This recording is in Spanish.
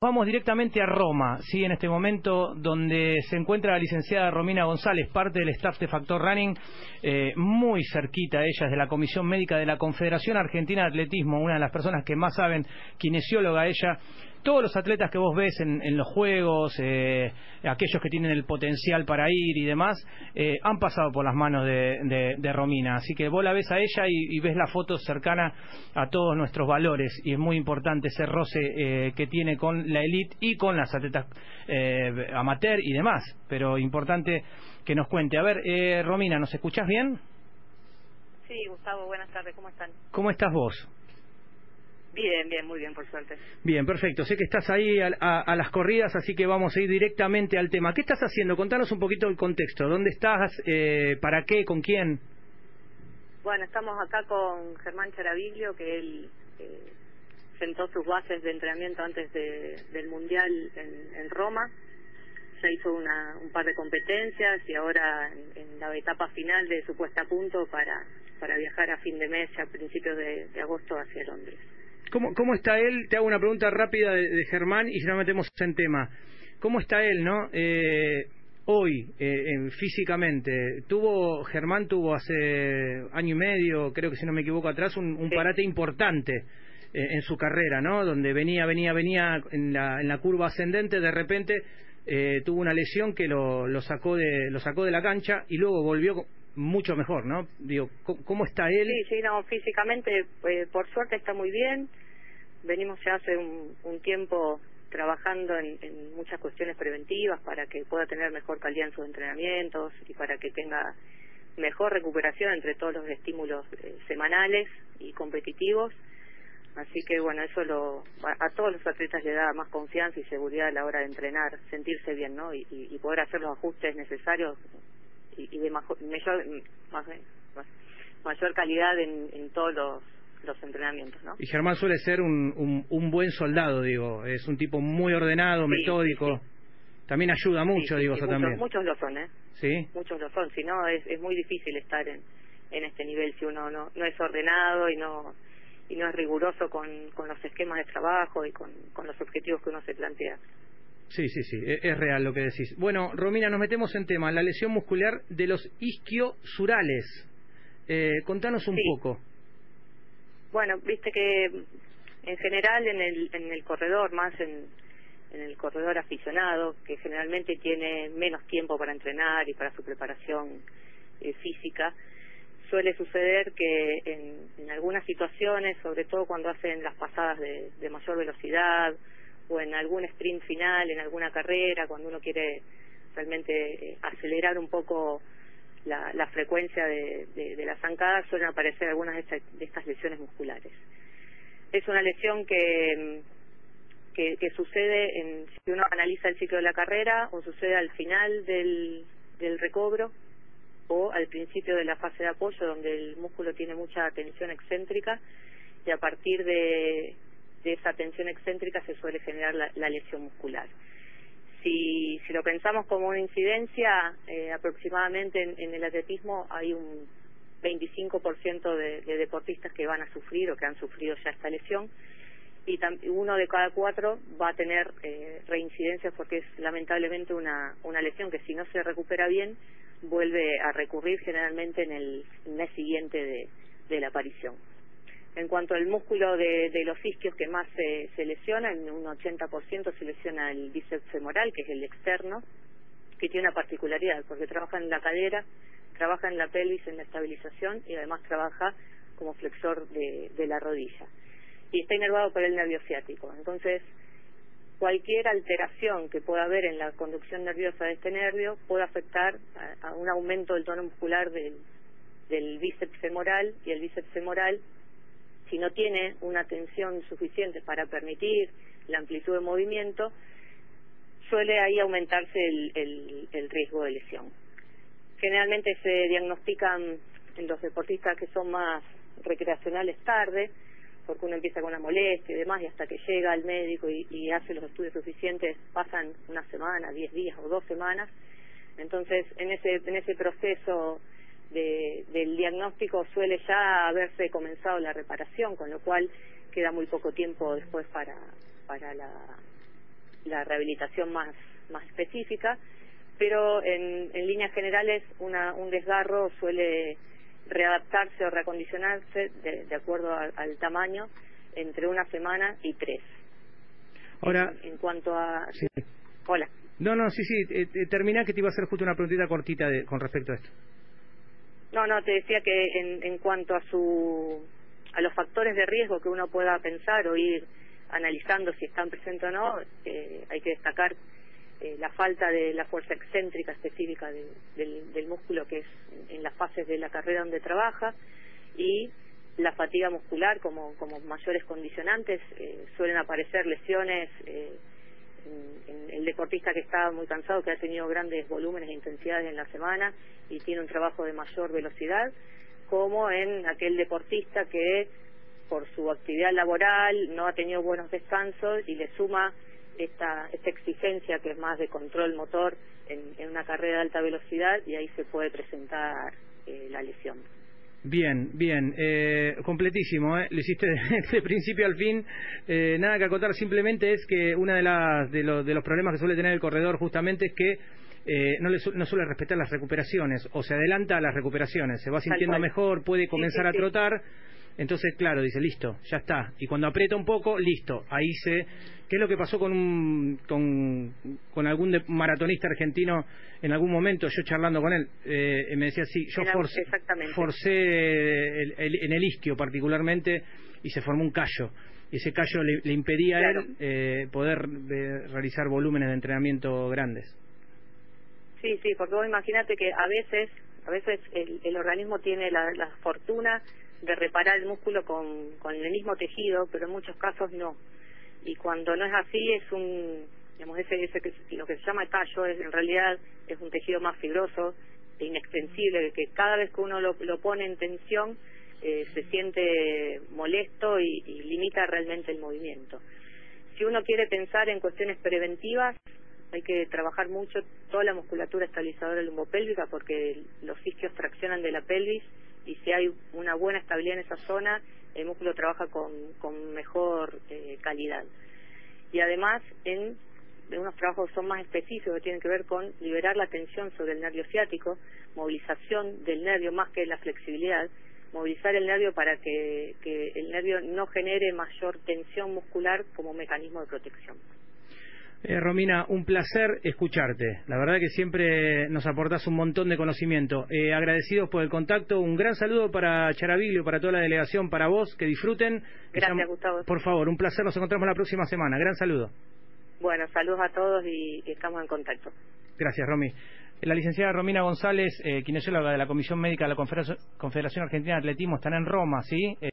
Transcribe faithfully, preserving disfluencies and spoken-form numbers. Vamos directamente a Roma, sí, en este momento donde se encuentra la licenciada Romina González, parte del staff de Factor Running, eh, muy cerquita de ellas, de la Comisión Médica de la Confederación Argentina de Atletismo, una de las personas que más saben, kinesióloga ella. Todos los atletas que vos ves en, en los juegos, eh, aquellos que tienen el potencial para ir y demás, eh, han pasado por las manos de, de, de Romina. Así que vos la ves a ella y, y ves la foto cercana a todos nuestros valores. Y es muy importante ese roce eh, que tiene con la elite y con las atletas eh, amateur y demás. Pero importante que nos cuente. A ver, eh, Romina, ¿nos escuchás bien? Sí, Gustavo, buenas tardes. ¿Cómo están? ¿Cómo estás vos? Bien, bien, muy bien, por suerte. Bien, perfecto. Sé que estás ahí a, a, a las corridas, así que vamos a ir directamente al tema. ¿Qué estás haciendo? Contanos un poquito el contexto. ¿Dónde estás? Eh, ¿Para qué? ¿Con quién? Bueno, estamos acá con Germán Chiaraviglio, que él eh, sentó sus bases de entrenamiento antes de, del Mundial en, en Roma. Se hizo una, un par de competencias y ahora en, en la etapa final de su puesta a punto para, para viajar a fin de mes, a principios de, de agosto, hacia Londres. ¿Cómo, ¿Cómo está él? Te hago una pregunta rápida de, de Germán y ya nos metemos en tema. ¿Cómo está él, no? Eh, hoy, eh, en, físicamente, tuvo Germán tuvo hace año y medio, creo que si no me equivoco atrás, un, un parate importante eh, en su carrera, ¿no? Donde venía, venía, venía en la, en la curva ascendente, de repente eh, tuvo una lesión que lo, lo sacó de lo sacó de la cancha y luego volvió mucho mejor, ¿no? Digo, ¿cómo está él? Sí, sí, no, físicamente, eh, por suerte está muy bien. Venimos ya hace un, un tiempo trabajando en, en muchas cuestiones preventivas para que pueda tener mejor calidad en sus entrenamientos y para que tenga mejor recuperación entre todos los estímulos eh, semanales y competitivos. Así que, bueno, eso lo, a, a todos los atletas le da más confianza y seguridad a la hora de entrenar, sentirse bien, ¿no? Y, y, y poder hacer los ajustes necesarios y de majo, mayor, más, más, mayor calidad en, en todos los, los entrenamientos, ¿no? Y Germán suele ser un, un, un buen soldado, digo, es un tipo muy ordenado, sí, metódico, sí. También ayuda mucho, sí, sí, digo, sí, eso muchos, también. Muchos lo son, ¿eh? Sí. Muchos lo son, si no es, es muy difícil estar en, en este nivel si uno no, no es ordenado y no y no es riguroso con, con los esquemas de trabajo y con, con los objetivos que uno se plantea. Sí, sí, sí, es real lo que decís. Bueno, Romina, nos metemos en tema, la lesión muscular de los isquiosurales. Eh, contanos un sí. poco. Bueno, viste que en general en el, en el corredor, más en, en el corredor aficionado, que generalmente tiene menos tiempo para entrenar y para su preparación eh, física, suele suceder que en, en algunas situaciones, sobre todo cuando hacen las pasadas de, de mayor velocidad, o en algún sprint final, en alguna carrera, cuando uno quiere realmente eh, acelerar un poco la, la frecuencia de, de, de la zancada, suelen aparecer algunas de, esta, de estas lesiones musculares. Es una lesión que, que, que sucede, en, si uno analiza el ciclo de la carrera, o sucede al final del, del recobro, o al principio de la fase de apoyo, donde el músculo tiene mucha tensión excéntrica, y a partir de... de esa tensión excéntrica se suele generar la, la lesión muscular. Si, si lo pensamos como una incidencia, eh, aproximadamente en, en el atletismo hay un veinticinco por ciento de, de deportistas que van a sufrir o que han sufrido ya esta lesión, y tam, uno de cada cuatro va a tener eh, reincidencias, porque es lamentablemente una, una lesión que si no se recupera bien vuelve a recurrir generalmente en el mes siguiente de, de la aparición. En cuanto al músculo de, de los isquios que más se, se lesiona, en un ochenta por ciento se lesiona el bíceps femoral, que es el externo, que tiene una particularidad, porque trabaja en la cadera, trabaja en la pelvis, en la estabilización, y además trabaja como flexor de, de la rodilla. Y está inervado por el nervio ciático. Entonces, cualquier alteración que pueda haber en la conducción nerviosa de este nervio puede afectar a, a un aumento del tono muscular del, del bíceps femoral, y el bíceps femoral, si no tiene una tensión suficiente para permitir la amplitud de movimiento, suele ahí aumentarse el, el, el riesgo de lesión. Generalmente se diagnostican en los deportistas que son más recreacionales tarde, porque uno empieza con una molestia y demás, y hasta que llega al médico y, y hace los estudios suficientes, pasan una semana, diez días o dos semanas. Entonces, en ese, en ese proceso De, del diagnóstico suele ya haberse comenzado la reparación, con lo cual queda muy poco tiempo después para para la la rehabilitación más, más específica, pero en, en líneas generales una, un desgarro suele readaptarse o reacondicionarse de, de acuerdo a, al tamaño entre una semana y tres. Ahora, en, en cuanto a... Sí. Hola. No, no, sí, sí, eh, eh, terminá, que te iba a hacer justo una preguntita cortita de, con respecto a esto. No, no, te decía que en, en cuanto a su a los factores de riesgo que uno pueda pensar o ir analizando si están presentes o no, eh, hay que destacar eh, la falta de la fuerza excéntrica específica de, del, del músculo, que es en las fases de la carrera donde trabaja, y la fatiga muscular como, como mayores condicionantes. Eh, suelen aparecer lesiones eh, en, en el deportista que está muy cansado, que ha tenido grandes volúmenes e intensidades en la semana y tiene un trabajo de mayor velocidad, como en aquel deportista que por su actividad laboral no ha tenido buenos descansos y le suma esta, esta exigencia que es más de control motor en, en una carrera de alta velocidad, y ahí se puede presentar eh, la lesión. Bien, bien, eh, completísimo, ¿eh? Lo hiciste de principio al fin. Eh, nada que acotar, simplemente es que uno de, las, de, lo, de los problemas que suele tener el corredor justamente es que Eh, no, le su no suele respetar las recuperaciones, o se adelanta a las recuperaciones, se va sintiendo mejor, puede comenzar sí, sí, a trotar, sí. Entonces claro, dice listo, ya está, y cuando aprieta un poco, listo, ahí se... ¿Qué es lo que pasó con un, con, con algún de maratonista argentino en algún momento? Yo charlando con él, eh, me decía, sí, yo Era, forcé, forcé el, el, en el isquio particularmente, y se formó un callo. Y ese callo le, le impedía claro. a él eh, poder eh, realizar volúmenes de entrenamiento grandes. Sí, sí, porque vos imaginate que a veces a veces el, el organismo tiene la, la fortuna de reparar el músculo con, con el mismo tejido, pero en muchos casos no. Y cuando no es así, es un, digamos, ese, ese lo que se llama callo, es, en realidad es un tejido más fibroso e inextensible, que cada vez que uno lo, lo pone en tensión eh, se siente molesto y, y limita realmente el movimiento. Si uno quiere pensar en cuestiones preventivas, hay que trabajar mucho toda la musculatura estabilizadora lumbopélvica, porque los isquios traccionan de la pelvis, y si hay una buena estabilidad en esa zona, el músculo trabaja con, con mejor eh, calidad. Y además, en, en unos trabajos que son más específicos, que tienen que ver con liberar la tensión sobre el nervio ciático, movilización del nervio más que la flexibilidad, movilizar el nervio para que, que el nervio no genere mayor tensión muscular como mecanismo de protección. Eh, Romina, un placer escucharte. La verdad que siempre nos aportás un montón de conocimiento. Eh, agradecidos por el contacto. Un gran saludo para Chiaraviglio, para toda la delegación, para vos. Que disfruten. Gracias, Gustavo. Por favor, un placer. Nos encontramos la próxima semana. Gran saludo. Bueno, saludos a todos y estamos en contacto. Gracias, Romy. La licenciada Romina González, eh, kinesióloga de la Comisión Médica de la Confederación Argentina de Atletismo, estará en Roma, ¿sí? Eh...